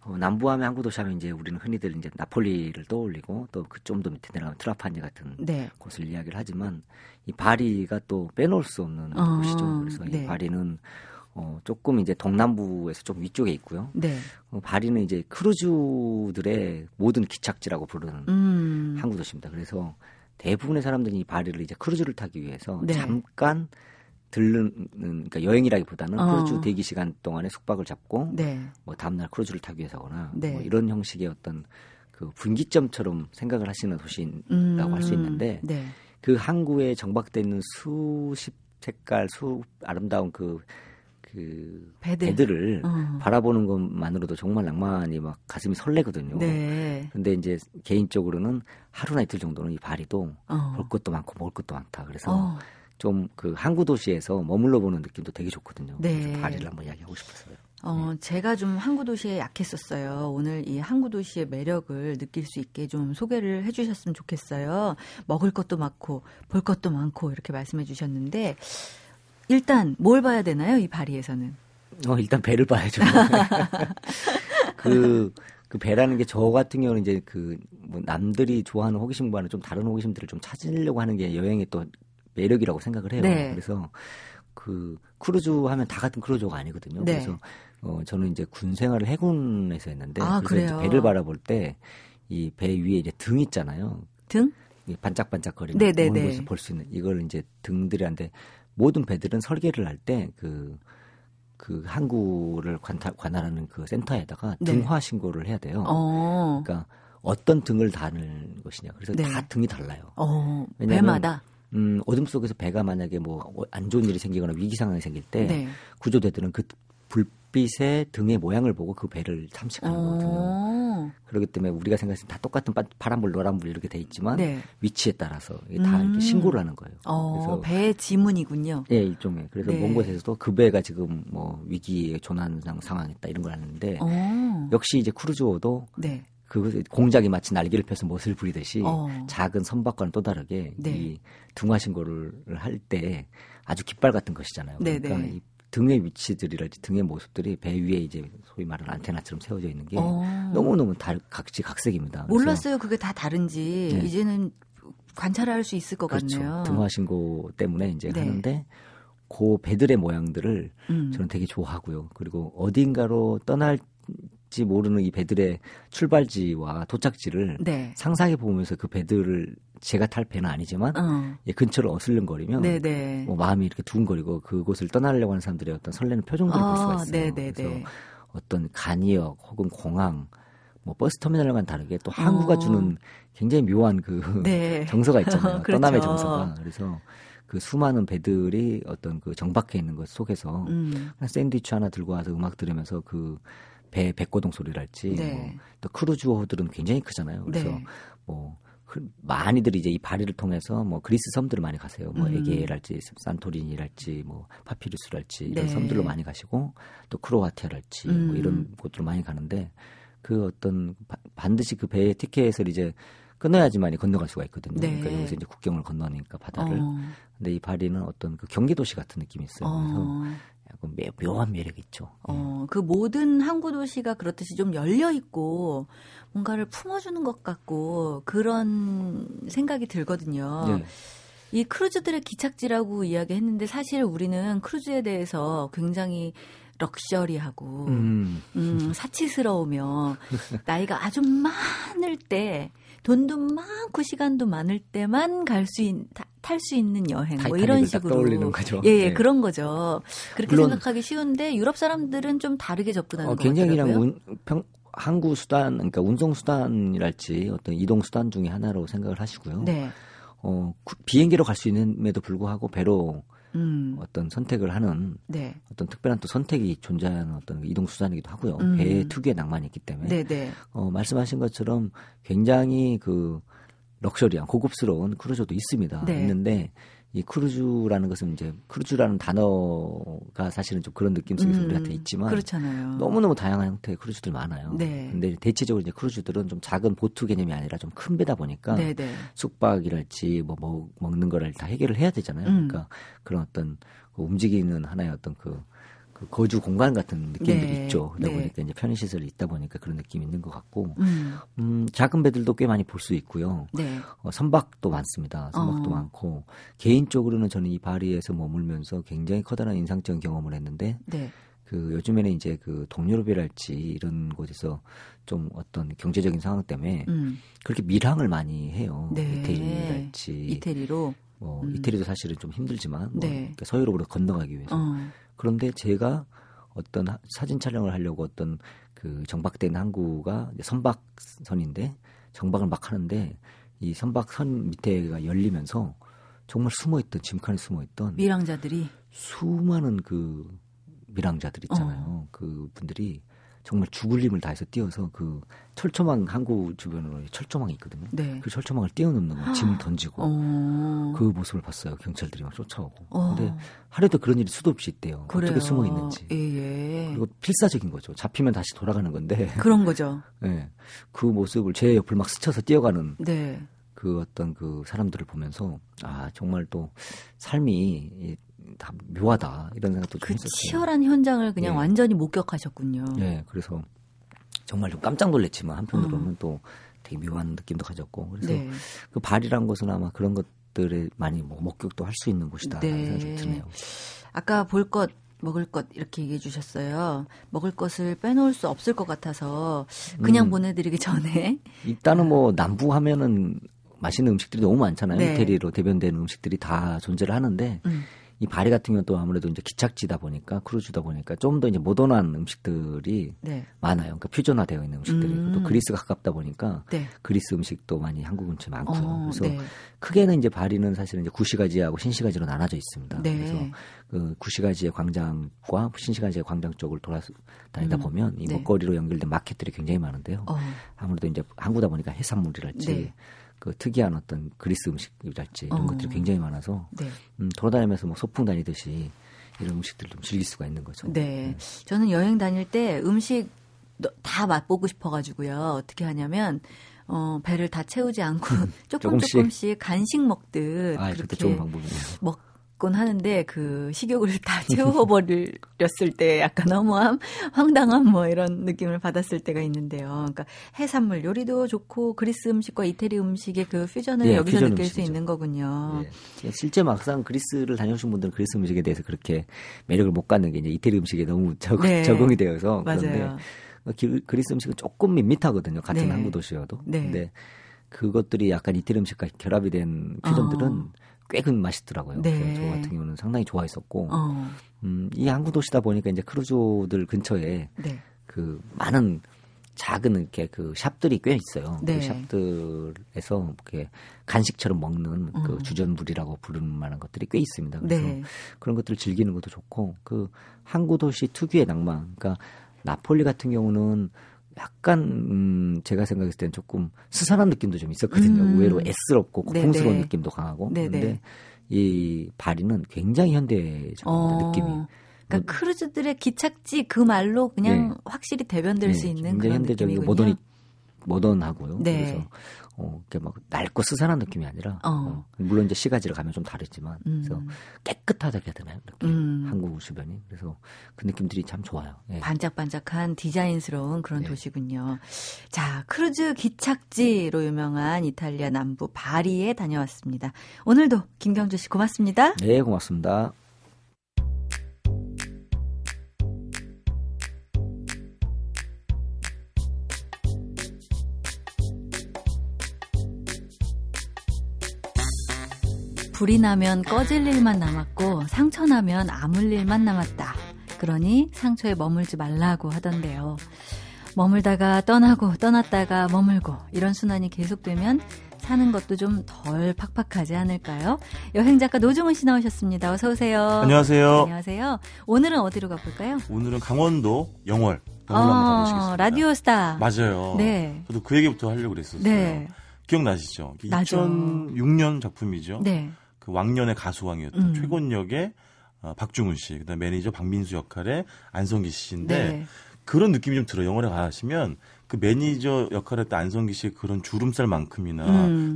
남부하면 항구 도시하면 이제 우리는 흔히들 이제 나폴리를 떠올리고 또 그 좀 더 밑에 내려가면 트라파니 같은 곳을 이야기를 하지만 이 바리가 또 빼놓을 수 없는 곳이죠. 그래서 이 바리는 조금 이제 동남부에서 좀 위쪽에 있고요. 바리는 이제 크루즈들의 모든 기착지라고 부르는 항구 도시입니다. 그래서 대부분의 사람들이 이 바리를 이제 크루즈를 타기 위해서 잠깐 그러니까 여행이라기보다는 크루즈 대기 시간 동안에 숙박을 잡고 뭐 다음날 크루즈를 타기 위해서거나 뭐 이런 형식의 어떤 그 분기점처럼 생각을 하시는 도시라고 할 수 있는데 그 항구에 정박되어 있는 수십 색깔 수십 아름다운 그 배들을 바라보는 것만으로도 정말 낭만이 막 가슴이 설레거든요. 근데 이제 개인적으로는 하루나 이틀 정도는 이 바리도 볼 것도 많고 먹을 것도 많다. 그래서 좀 그 항구 도시에서 머물러 보는 느낌도 되게 좋거든요. 그래서 바리를 한번 이야기하고 싶었어요. 제가 좀 항구 도시에 약했었어요. 오늘 이 항구 도시의 매력을 느낄 수 있게 좀 소개를 해주셨으면 좋겠어요. 먹을 것도 많고 볼 것도 많고 이렇게 말씀해주셨는데 일단 뭘 봐야 되나요? 이 바리에서는? 일단 배를 봐야죠. 그 배라는 게 저 같은 경우는 이제 그 뭐 남들이 좋아하는 호기심과는 좀 다른 호기심들을 좀 찾으려고 하는 게 여행의 또 매력이라고 생각을 해요. 그래서 그 크루즈 하면 다 같은 크루즈가 아니거든요. 그래서 저는 이제 군 생활을 해군에서 했는데 그래서 배를 바라볼 때 이 배 위에 이제 등 있잖아요. 등? 반짝반짝거리는 곳에서 볼 수 있는 이걸 이제 등들이한데 모든 배들은 설계를 할 때 그 항구를 관할하는 그 센터에다가 등화 신고를 해야 돼요. 그러니까 어떤 등을 다는 것이냐. 그래서 다 등이 달라요. 배마다. 어둠 속에서 배가 만약에 뭐 안 좋은 일이 생기거나 위기 상황이 생길 때 구조대들은 그 불 불빛의 등의 모양을 보고 그 배를 탐색하는 거거든요. 그렇기 때문에 우리가 생각했을 때 다 똑같은 파란불, 노란불 이렇게 돼 있지만 네. 위치에 따라서 이게 다 이렇게 신고를 하는 거예요. 그래서 배의 지문이군요. 예, 일종의. 그래서 네. 먼 곳에서도 그 배가 지금 뭐 위기의 조난 상황이다 이런 걸 아는데 역시 이제 크루즈호도 네. 그 공작이 마치 날개를 펴서 멋을 부리듯이 작은 선박과는 또 다르게 네. 이 등화 신고를 할 때 아주 깃발 같은 것이잖아요. 그러니까 이 등의 위치들이랄지 등의 모습들이 배 위에 이제 소위 말하는 안테나처럼 세워져 있는 게 너무너무 각색입니다. 몰랐어요. 그게 다 다른지. 네. 이제는 관찰할 수 있을 것 그렇죠. 같네요. 등화 신고 때문에 이제 네. 하는데 그 배들의 모양들을 저는 되게 좋아하고요. 그리고 어딘가로 떠날 모르는 이 배들의 출발지와 도착지를 네. 상상해 보면서 그 배들을 제가 탈 배는 아니지만 예, 근처를 어슬렁거리면 뭐 마음이 이렇게 두근거리고 그곳을 떠나려고 하는 사람들의 어떤 설레는 표정들을 볼 수가 있어요. 네네네. 그래서 어떤 간이역 혹은 공항 뭐 버스 터미널과는 다르게 또 항구가 주는 굉장히 묘한 그 네. 정서가 있잖아요. 그렇죠. 떠남의 정서가. 그래서 그 수많은 배들이 어떤 그 정박해 있는 것 속에서 샌드위치 하나 들고 와서 음악 들으면서 그 배 백고동 소리랄지 네. 뭐, 또 크루즈호들은 굉장히 크잖아요. 그래서 네. 뭐 많이들 이제 이 바리를 통해서 뭐 그리스 섬들을 많이 가세요. 뭐 에게랄지 산토리니랄지 뭐 파피루스랄지 이런 네. 섬들로 많이 가시고 또 크로아티아랄지 뭐 이런 곳들로 많이 가는데 그 어떤 반드시 그 배의 티켓을 이제 끊어야지만이 건너갈 수가 있거든요. 네. 그러니까 여기서 이제 국경을 건너니까 바다를. 근데 이 바리는 어떤 그 경기도시 같은 느낌이 있어요. 그래서 약간 묘한 매력이 있죠. 그 모든 항구 도시가 그렇듯이 좀 열려 있고 뭔가를 품어주는 것 같고 그런 생각이 들거든요. 네. 이 크루즈들의 기착지라고 이야기했는데 사실 우리는 크루즈에 대해서 굉장히 럭셔리하고 사치스러우며 나이가 아주 많을 때 돈도 많고 시간도 많을 때만 갈 수 탈 수 있는 여행 뭐 이런 식으로 떠올리는 거죠. 예, 예, 네. 그런 거죠. 그렇게 생각하기 쉬운데 유럽 사람들은 좀 다르게 접근하는 것 같더라고요. 굉장히 항구 수단, 그러니까 운송 수단이랄지 어떤 이동 수단 중에 하나로 생각을 하시고요. 네. 비행기로 갈 수 있음에도 불구하고 배로 어떤 선택을 하는 네. 어떤 특별한 또 선택이 존재하는 어떤 이동 수단이기도 하고요. 배의 특유의 낭만이 있기 때문에 네네. 말씀하신 것처럼 굉장히 그 럭셔리한 고급스러운 크루즈도 있습니다. 네. 있는데 이 크루즈라는 것은 이제 크루즈라는 단어가 사실은 좀 그런 느낌 속에서 우리한테 있지만 그렇잖아요. 너무너무 다양한 형태의 크루즈들이 많아요. 네. 근데 대체적으로 이제 크루즈들은 좀 작은 보트 개념이 아니라 좀 큰 배다 보니까 네네. 숙박이랄지 뭐 먹는 거랄지 다 해결을 해야 되잖아요. 그러니까 그런 어떤 움직이는 하나의 어떤 그 거주 공간 같은 느낌들이 네. 있죠. 그러다 네. 보니까 이제 편의 시설이 있다 보니까 그런 느낌이 있는 것 같고 작은 배들도 꽤 많이 볼 수 있고요. 네. 선박도 많습니다. 선박도 많고 개인적으로는 저는 이 바리에서 머물면서 굉장히 커다란 인상적인 경험을 했는데 네. 그 요즘에는 이제 그 동유럽이랄지 이런 곳에서 좀 어떤 경제적인 상황 때문에 그렇게 밀항을 많이 해요. 네. 이태리랄지 이태리로 이태리도 사실은 좀 힘들지만 네. 뭐 그러니까 서유럽으로 건너가기 위해서. 그런데 제가 어떤 사진 촬영을 하려고 어떤 그 정박된 항구가 선박선인데 정박을 막 하는데 이 선박선 밑에가 열리면서 정말 숨어있던 짐칸에 숨어있던 밀항자들이 수많은 그 밀항자들 있잖아요. 그 분들이 정말 죽을 힘을 다해서 뛰어서 그 철조망 항구 주변으로 철조망이 있거든요. 네. 그 철조망을 뛰어넘는 거, 짐 던지고 그 모습을 봤어요. 경찰들이 막 쫓아오고. 근데 하루에도 그런 일이 수도 없이 있대요. 그래요. 어떻게 숨어 있는지. 예, 예. 그리고 필사적인 거죠. 잡히면 다시 돌아가는 건데. 그런 거죠. 네. 그 모습을 제 옆을 막 스쳐서 뛰어가는. 네. 그 어떤 그 사람들을 보면서 아 정말 또 삶이 다 묘하다 이런 생각도 좀 했었어요. 치열한 현장을 그냥 네. 완전히 목격하셨군요. 네, 그래서 정말 좀 깜짝 놀랐지만 한편으로는 또 되게 묘한 느낌도 가졌고 그래서 네. 그 바리라는 곳은 아마 그런 것들에 많이 뭐 목격도 할 수 있는 곳이다 네. 이런 생각이 좀 드네요. 아까 볼 것 먹을 것 이렇게 얘기해 주셨어요. 먹을 것을 빼놓을 수 없을 것 같아서 그냥 보내드리기 전에 일단은 뭐 남부 하면은 맛있는 음식들이 너무 많잖아요. 네. 이태리로 대변되는 음식들이 다 존재를 하는데 이 바리 같은 경우는 또 아무래도 이제 기착지다 보니까 크루즈다 보니까 좀 더 이제 모던한 음식들이 네. 많아요. 그러니까 퓨전화되어 있는 음식들이 또 그리스가 가깝다 보니까 네. 그리스 음식도 많이 한국 음식 많고요. 그래서 네. 크게는 이제 바리는 사실은 이제 구시가지하고 신시가지로 나눠져 있습니다. 네. 그래서 그 구시가지의 광장과 신시가지의 광장 쪽을 돌아다니다 보면 이 네. 먹거리로 연결된 마켓들이 굉장히 많은데요. 아무래도 이제 한국이다 보니까 해산물이랄지. 네. 그 특이한 어떤 그리스 음식이랄지 이런 것들이 굉장히 많아서 네. 돌아다니면서 뭐 소풍 다니듯이 이런 음식들을 좀 즐길 수가 있는 거죠. 네, 저는 여행 다닐 때 음식 다 맛보고 싶어가지고요. 어떻게 하냐면 배를 다 채우지 않고 조금씩 간식 먹듯 그렇게 좋은 방법이네요. 먹곤 하는데 그 식욕을 다 채워버렸을 때 약간 허무함, 황당함 뭐 이런 느낌을 받았을 때가 있는데요. 그러니까 해산물 요리도 좋고 그리스 음식과 이태리 음식의 그 퓨전을 예, 여기서 퓨전 느낄 음식이죠. 수 있는 거군요. 예. 실제 막상 그리스를 다녀오신 분들은 그리스 음식에 대해서 그렇게 매력을 못 갖는 게 이제 이태리 음식에 너무 네. 적응이 되어서 그런데 그리스 음식은 조금 밋밋하거든요. 같은 네. 한국 도시여도. 네. 근데 그것들이 약간 이태리 음식과 결합이 된 퓨전들은 꽤 그 맛있더라고요. 네. 저 같은 경우는 상당히 좋아했었고, 이 한국 도시다 보니까 이제 크루즈들 근처에 네. 그 많은 작은 이렇게 그 샵들이 꽤 있어요. 네. 그 샵들에서 이렇게 간식처럼 먹는 그 주전부리라고 부르는 만한 것들이 꽤 있습니다. 그래서 네. 그런 것들을 즐기는 것도 좋고, 그 한국 도시 특유의 낭만. 그러니까 나폴리 같은 경우는 약간 제가 생각했을 때는 조금 스산한 느낌도 좀 있었거든요. 의외로 애스럽고 고풍스러운 네네. 느낌도 강하고. 그런데 이 바리는 굉장히 현대적인 느낌이. 그러니까 크루즈들의 기착지 그 말로 그냥 네. 확실히 대변될 네. 수 있는 그런 현대적이고 모던하고요. 네. 그래서 이렇게 막 낡고 스산한 느낌이 아니라 물론 이제 시가지를 가면 좀 다르지만 그래서 깨끗하다고 해야 되나요? 이렇게 한국 주변이. 그래서 그 느낌들이 참 좋아요. 예. 반짝반짝한 디자인스러운 그런 네. 도시군요. 자, 크루즈 기착지로 유명한 이탈리아 남부 바리에 다녀왔습니다. 오늘도 김경주 씨 고맙습니다. 네, 고맙습니다. 불이 나면 꺼질 일만 남았고 상처 나면 아물 일만 남았다. 그러니 상처에 머물지 말라고 하던데요. 머물다가 떠나고 떠났다가 머물고 이런 순환이 계속되면 사는 것도 좀 덜 팍팍하지 않을까요? 여행작가 노중훈 씨 나오셨습니다. 어서 오세요. 안녕하세요. 안녕하세요. 오늘은 어디로 가볼까요? 오늘은 강원도 영월 한번 가보시겠습니다. 라디오 스타. 맞아요. 네. 저도 그 얘기부터 하려고 그랬었어요. 네. 기억나시죠? 2006년 작품이죠. 네. 그 왕년의 가수왕이었던 최곤역의 박중훈 씨, 그다음 매니저 박민수 역할의 안성기 씨인데 네. 그런 느낌이 좀 들어요. 영화를 가시면 그 매니저 역할을 했던 안성기 씨의 그런 주름살만큼이나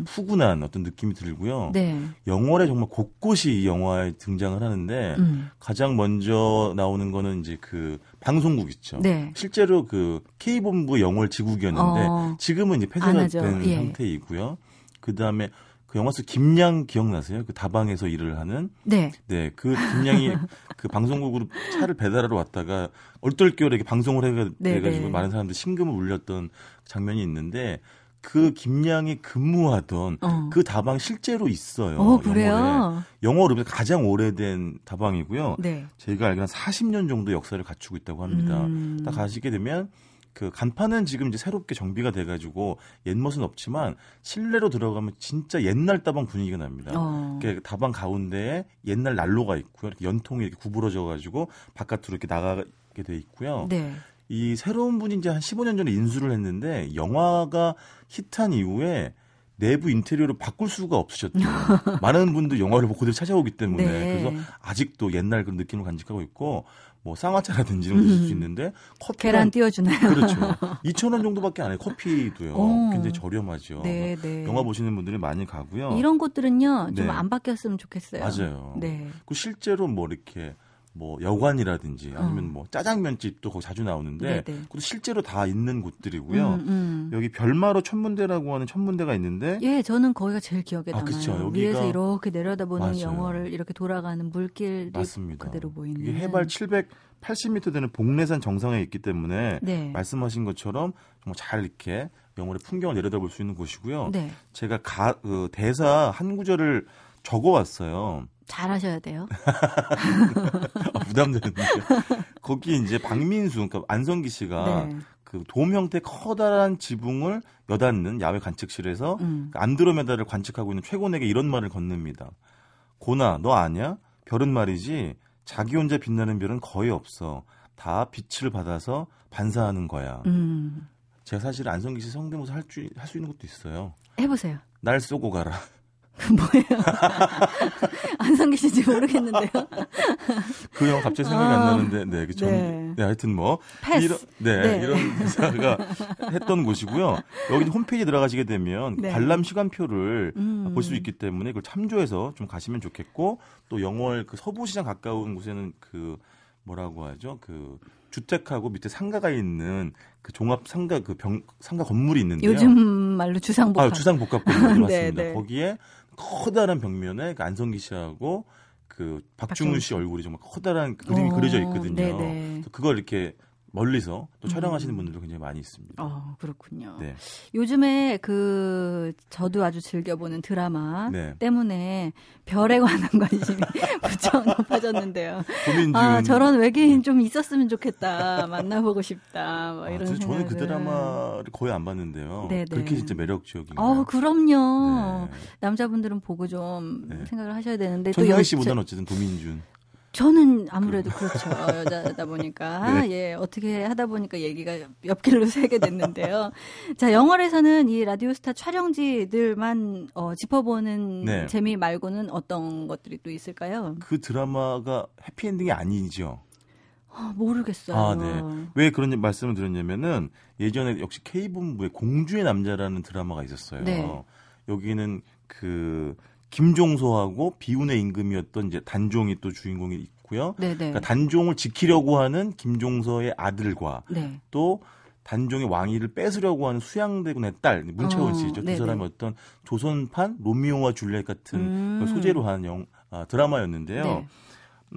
푸근한 어떤 느낌이 들고요. 네. 영월에 정말 곳곳이 이 영화에 등장을 하는데 가장 먼저 나오는 거는 이제 그 방송국 있죠. 네. 실제로 그 K본부 영월 지국이었는데 지금은 이제 폐쇄된 예. 상태이고요. 그 다음에 그 영화 속 김양 기억나세요? 그 다방에서 일을 하는 네, 그 김양이 그 방송국으로 차를 배달하러 왔다가 얼떨결에 방송을 해가지고 많은 사람들 심금을 울렸던 장면이 있는데 그 김양이 근무하던 그 다방 실제로 있어요. 영월에. 영월로 가장 오래된 다방이고요. 네. 제가 알기로는 40년 정도 역사를 갖추고 있다고 합니다. 딱 가시게 되면 그 간판은 지금 이제 새롭게 정비가 돼가지고 옛멋은 없지만 실내로 들어가면 진짜 옛날 다방 분위기가 납니다. 그러니까 다방 가운데에 옛날 난로가 있고요. 이렇게 연통이 이렇게 구부러져가지고 바깥으로 이렇게 나가게 돼 있고요. 네. 이 새로운 분이 이제 한 15년 전에 인수를 했는데 영화가 히트한 이후에 내부 인테리어를 바꿀 수가 없으셨대요. 많은 분들 영화를 보고 그대로 찾아오기 때문에 네. 그래서 아직도 옛날 그런 느낌을 간직하고 있고. 뭐 쌍화차라든지 이런 거 있을 수 있는데 커피 계란 띄워주나요? 그렇죠. 2,000원 정도밖에 안 해요. 커피도요. 굉장히 저렴하죠. 네, 네. 영화 보시는 분들이 많이 가고요. 이런 곳들은요. 좀 안 바뀌었으면 좋겠어요. 맞아요. 네. 그 실제로 뭐 이렇게 뭐 여관이라든지 아니면 뭐 짜장면집도 거기 자주 나오는데 네네. 그것도 실제로 다 있는 곳들이고요. 여기 별마로 천문대라고 하는 천문대가 있는데 예, 저는 거기가 제일 기억에 남아요. 그렇죠. 여기가 위에서 이렇게 내려다보는 맞아요. 영월을 이렇게 돌아가는 물길이 맞습니다. 그대로 보이는. 이게 해발 780m 되는 복내산 정상에 있기 때문에 네. 말씀하신 것처럼 정말 잘 이렇게 영월의 풍경을 내려다볼 수 있는 곳이고요. 네. 제가 그 대사 한 구절을 적어왔어요. 잘하셔야 돼요. 아, 부담되는데. 거기 이제 박민수, 그러니까 안성기 씨가 네. 그 돔 형태 커다란 지붕을 여닫는 야외 관측실에서 안드로메다를 관측하고 있는 최곤에게 이런 말을 건넵니다. 고나, 너 아냐? 별은 말이지 자기 혼자 빛나는 별은 거의 없어. 다 빛을 받아서 반사하는 거야. 제가 사실 안성기 씨 성대모사 할 수 있는 것도 있어요. 해보세요. 날 쏘고 가라. 뭐예요? 안성기 씨인지 모르겠는데요. 그 형 갑자기 생각이 안 나는데, 네, 그죠? 네. 네, 하여튼 뭐 패스. 이런, 네, 네, 이런 기사가 했던 곳이고요. 여기 홈페이지에 들어가시게 되면 네. 관람 시간표를 볼 수 있기 때문에 그걸 참조해서 좀 가시면 좋겠고, 또 영월 그 서부시장 가까운 곳에는 그 뭐라고 하죠? 그 주택하고 밑에 상가가 있는 그 종합 상가 그 상가 건물이 있는데요. 요즘 말로 주상복합. 아, 주상복합 건물이 맞습니다. 네. 거기에 커다란 벽면에 그 안성기 씨하고 그 박중훈 씨 얼굴이 정말 커다란 그림이 그려져 있거든요. 네네. 그걸 이렇게 멀리서 또 촬영하시는 분들도 굉장히 많이 있습니다. 그렇군요. 네. 요즘에 그 저도 아주 즐겨보는 드라마 네. 때문에 별에 관한 관심이 무척 높아졌는데요. 아, 저런 외계인 좀 있었으면 좋겠다. 만나보고 싶다. 뭐 이런 생각. 저는 그 드라마를 거의 안 봤는데요. 네네. 그렇게 진짜 매력적이에요. 그럼요. 네. 남자분들은 보고 좀 네. 생각을 하셔야 되는데. 천정희 씨보다는 어쨌든 도민준. 저는 아무래도 그렇죠. 여자다 보니까. 네. 예, 어떻게 하다 보니까 얘기가 옆길로 새게 됐는데요. 자, 영월에서는 이 라디오 스타 촬영지들만 짚어보는 네. 재미 말고는 어떤 것들이 또 있을까요? 그 드라마가 해피엔딩이 아니죠. 모르겠어요. 아, 네. 왜 그런 말씀을 드렸냐면은 예전에 역시 K본부의 공주의 남자라는 드라마가 있었어요. 네. 여기는 그 김종서하고 비운의 임금이었던 이제 단종이 또 주인공이 있고요. 그러니까 단종을 지키려고 하는 김종서의 아들과 네. 또 단종의 왕위를 뺏으려고 하는 수양대군의 딸 문채원 씨죠. 두 사람이 어떤 조선판 로미오와 줄리엣 같은 걸 소재로 한 드라마였는데요.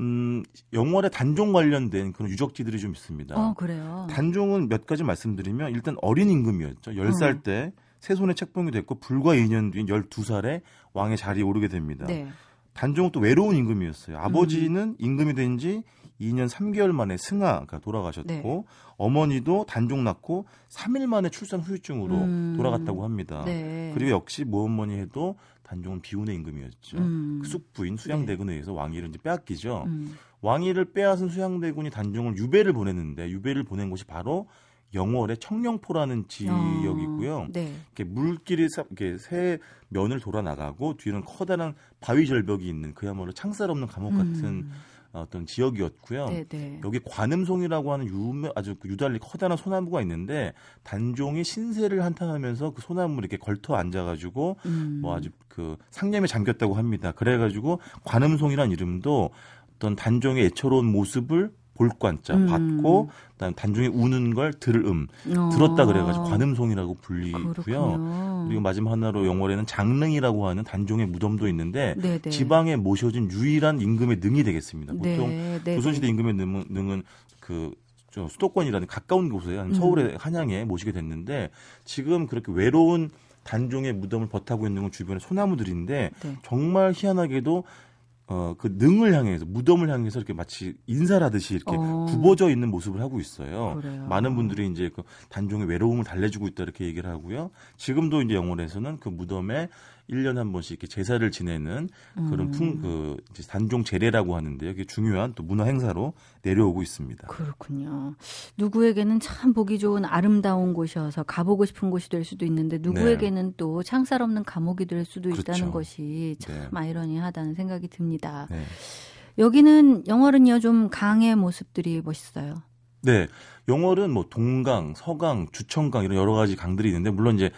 네. 영월에 단종 관련된 그런 유적지들이 좀 있습니다. 그래요. 단종은 몇 가지 말씀드리면 일단 어린 임금이었죠. 10살 때. 세 손에 책봉이 됐고 불과 2년 뒤인 12살에 왕의 자리에 오르게 됩니다. 네. 단종은 또 외로운 임금이었어요. 아버지는 임금이 된 지 2년 3개월 만에 승하가 돌아가셨고 네. 어머니도 단종 낳고 3일 만에 출산 후유증으로 돌아갔다고 합니다. 네. 그리고 역시 뭐니 해도 단종은 비운의 임금이었죠. 그 숙부인 수양대군에 의해서 왕위를 이제 빼앗기죠. 왕위를 빼앗은 수양대군이 단종을 유배를 보냈는데 유배를 보낸 곳이 바로 영월의 청령포라는 지역이고요. 네. 이렇게 물길이 이렇게 새 면을 돌아 나가고 뒤에는 커다란 바위 절벽이 있는 그야말로 창살 없는 감옥 같은 어떤 지역이었고요. 네네. 여기 관음송이라고 하는 아주 유달리 커다란 소나무가 있는데 단종이 신세를 한탄하면서 그 소나무를 이렇게 걸터 앉아가지고 뭐 아주 그 상념에 잠겼다고 합니다. 그래가지고 관음송이란 이름도 어떤 단종의 애처로운 모습을 볼관자 받고 그다음 단종이 우는 걸 들었다 그래가지고 관음송이라고 불리고요. 그렇군요. 그리고 마지막 하나로 영월에는 장릉이라고 하는 단종의 무덤도 있는데 네네. 지방에 모셔진 유일한 임금의 능이 되겠습니다. 보통 네네. 조선시대 임금의 능은 그 수도권이라는 가까운 곳에 서울의 한양에 모시게 됐는데 지금 그렇게 외로운 단종의 무덤을 버타고 있는 건 주변에 소나무들인데 네. 정말 희한하게도 그 능을 향해서 무덤을 향해서 이렇게 마치 인사를 하듯이 이렇게 굽어져 있는 모습을 하고 있어요. 그래요. 많은 분들이 이제 그 단종의 외로움을 달래주고 있다 이렇게 얘기를 하고요. 지금도 이제 영월에서는 그 무덤에 1년에 한 번씩 이렇게 제사를 지내는 그런 이제 단종 제례라고 하는데요. 이게 중요한 또 문화 행사로 내려오고 있습니다. 그렇군요. 누구에게는 참 보기 좋은 아름다운 곳이어서 가보고 싶은 곳이 될 수도 있는데 누구에게는 네. 또 창살 없는 감옥이 될 수도 그렇죠. 있다는 것이 참 네. 아이러니하다는 생각이 듭니다. 네. 여기는 영월은요 좀 강의 모습들이 멋있어요. 네, 영월은 뭐 동강, 서강, 주천강 이런 여러 가지 강들이 있는데 물론 이제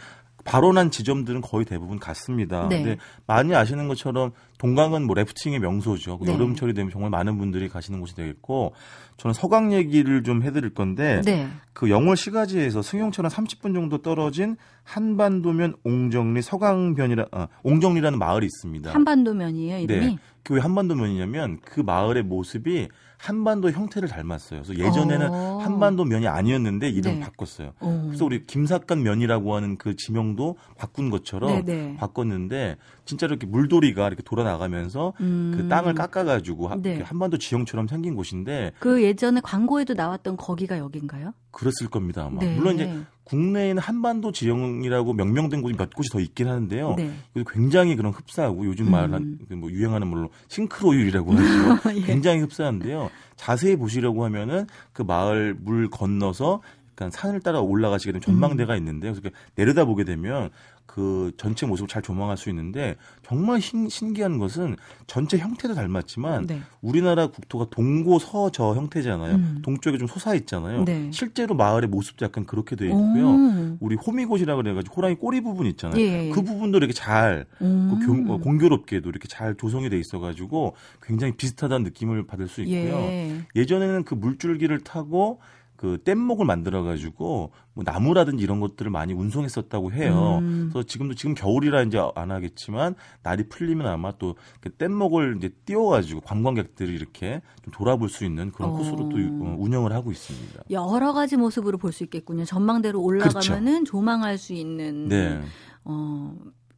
발원한 지점들은 거의 대부분 같습니다. 네. 근데 많이 아시는 것처럼 동강은 뭐 래프팅의 명소죠. 네. 여름철이 되면 정말 많은 분들이 가시는 곳이 되겠고 저는 서강 얘기를 좀 해드릴 건데 네. 그 영월 시가지에서 승용차로 30분 정도 떨어진 한반도면 옹정리 서강변이라 옹정리라는 마을이 있습니다. 한반도면이에요, 이름이? 네. 그게 왜 한반도면이냐면 그 마을의 모습이 한반도 형태를 닮았어요. 그래서 예전에는 한반도 면이 아니었는데 이름 네. 바꿨어요. 그래서 우리 김삿갓 면이라고 하는 그 지명도 바꾼 것처럼 네네. 바꿨는데 진짜로 이렇게 물돌이가 이렇게 돌아 나가면서 그 땅을 깎아가지고 네. 한반도 지형처럼 생긴 곳인데 그 예전에 광고에도 나왔던 거기가 여긴가요? 그랬을 겁니다. 아마. 네. 물론 이제 국내에는 한반도 지형이라고 명명된 곳이 몇 곳이 더 있긴 하는데요. 네. 굉장히 그런 흡사하고 요즘 말한 뭐 유행하는 말로 싱크로율이라고 하죠. 예. 굉장히 흡사한데요. 자세히 보시려고 하면은 그 마을 물 건너서 약간 산을 따라 올라가시게 되면 전망대가 있는데요. 그래서 내려다 보게 되면 그 전체 모습을 잘 조망할 수 있는데 정말 신기한 것은 전체 형태도 닮았지만 네. 우리나라 국토가 동고 서저 형태잖아요. 동쪽에 좀 솟아 있잖아요. 네. 실제로 마을의 모습도 약간 그렇게 돼 있고요. 우리 호미곶이라 그래가지고 호랑이 꼬리 부분 있잖아요. 예. 그 부분도 이렇게 잘 공교롭게도 이렇게 잘 조성이 돼 있어가지고 굉장히 비슷하다는 느낌을 받을 수 있고요. 예. 예전에는 그 물줄기를 타고 그 뗏목을 만들어가지고 뭐 나무라든지 이런 것들을 많이 운송했었다고 해요. 그래서 지금 겨울이라 이제 안 하겠지만 날이 풀리면 아마 또 그 뗏목을 이제 띄워가지고 관광객들이 이렇게 좀 돌아볼 수 있는 그런 코스로 또 운영을 하고 있습니다. 여러 가지 모습으로 볼 수 있겠군요. 전망대로 올라가면은 그렇죠. 조망할 수 있는. 네.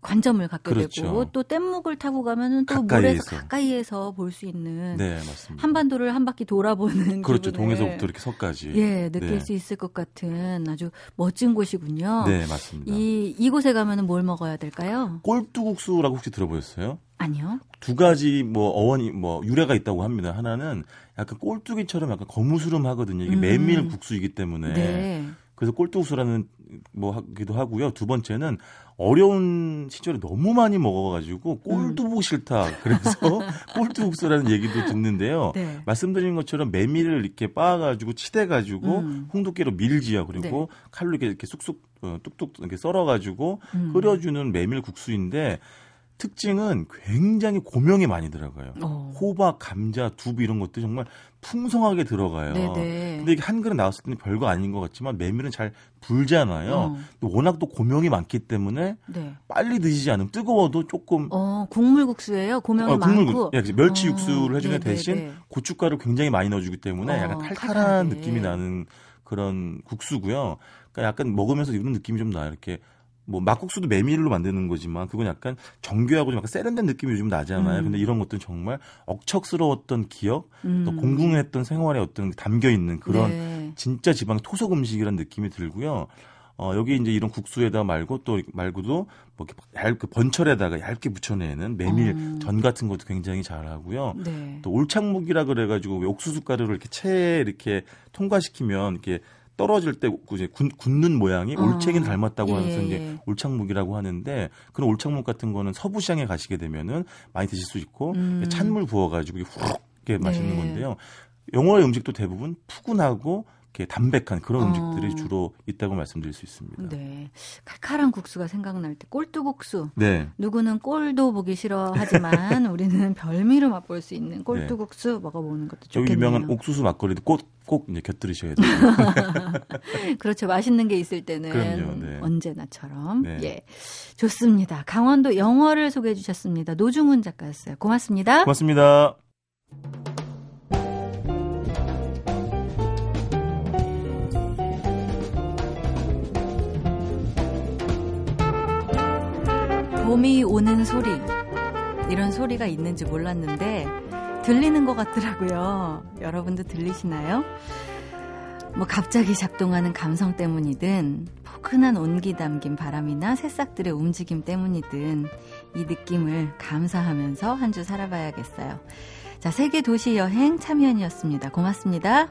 관점을 갖게 그렇죠. 되고 또 뗏목을 타고 가면은 또 물에서 가까이에서 볼 수 있는 네, 맞습니다. 한반도를 한 바퀴 돌아보는 그렇죠. 동에서부터 이렇게 서까지 예, 느낄 네. 수 있을 것 같은 아주 멋진 곳이군요. 네, 맞습니다. 이곳에 가면은 뭘 먹어야 될까요? 꼴뚜국수라고 혹시 들어보셨어요? 아니요. 두 가지 어원이 유래가 있다고 합니다. 하나는 약간 꼴뚜기처럼 약간 거무스름하거든요. 이게 메밀 국수이기 때문에. 네. 그래서 꼴뚜국수라는 하기도 하고요. 두 번째는 어려운 시절에 너무 많이 먹어가지고 꼴도 싫다. 그래서 꼴뚜국수라는 얘기도 듣는데요. 네. 말씀드린 것처럼 메밀을 이렇게 빻아가지고 치대가지고 홍두깨로 밀지요. 그리고 네. 칼로 이렇게 쑥쑥 뚝뚝 이렇게 썰어가지고 끓여주는 메밀국수인데 특징은 굉장히 고명이 많이 들어가요. 호박, 감자, 두부 이런 것도 정말 풍성하게 들어가요. 네네. 근데 이게 한 그릇 나왔을 때는 별거 아닌 것 같지만 메밀은 잘 불잖아요. 워낙 또 고명이 많기 때문에 네. 빨리 드시지 않으면 뜨거워도 조금 국물국수예요? 고명이 많고 예, 멸치 육수를 해주는 네네네. 대신 고춧가루 굉장히 많이 넣어주기 때문에 약간 칼칼한 느낌이 나는 그런 국수고요. 그러니까 약간 먹으면서 이런 느낌이 좀 나요. 이렇게 막국수도 메밀로 만드는 거지만 그건 약간 정교하고 좀 약간 세련된 느낌이 요즘 나잖아요. 근데 이런 것들은 정말 억척스러웠던 기억, 또 공공했던 생활에 어떤 담겨 있는 그런 네. 진짜 지방 토속 음식이라는 느낌이 들고요. 여기 이제 이런 국수에다 말고도 번철에다가 얇게 무쳐내는 메밀 전 같은 것도 굉장히 잘하고요. 네. 또 올창묵이라 그래가지고 옥수수 가루를 이렇게 체에 이렇게 통과시키면 이렇게 떨어질 때 굳는 모양이 올챙이 닮았다고 해서 이제 올창묵이라고 하는데 그런 올창묵 같은 거는 서부시장에 가시게 되면은 많이 드실 수 있고 찬물 부어가지고 후룩 이렇게 마시는 네. 건데요. 영어의 음식도 대부분 푸근하고 이렇게 담백한 그런 음식들이 주로 있다고 말씀드릴 수 있습니다. 네, 칼칼한 국수가 생각날 때 꼴뚜국수. 네. 누구는 꼴도 보기 싫어하지만 우리는 별미로 맛볼 수 있는 꼴뚜국수 네. 먹어보는 것도 좋겠네요. 유명한 옥수수 막걸리도 꼭 이제 곁들이셔야 돼요. 그렇죠. 맛있는 게 있을 때는 그럼요, 네. 언제나처럼. 네. 예, 좋습니다. 강원도 영어를 소개해 주셨습니다. 노중훈 작가였어요. 고맙습니다. 고맙습니다. 봄이 오는 소리, 이런 소리가 있는지 몰랐는데 들리는 것 같더라고요. 여러분도 들리시나요? 갑자기 작동하는 감성 때문이든 포근한 온기 담긴 바람이나 새싹들의 움직임 때문이든 이 느낌을 감사하면서 한 주 살아봐야겠어요. 자, 세계도시여행 참여연이었습니다. 고맙습니다.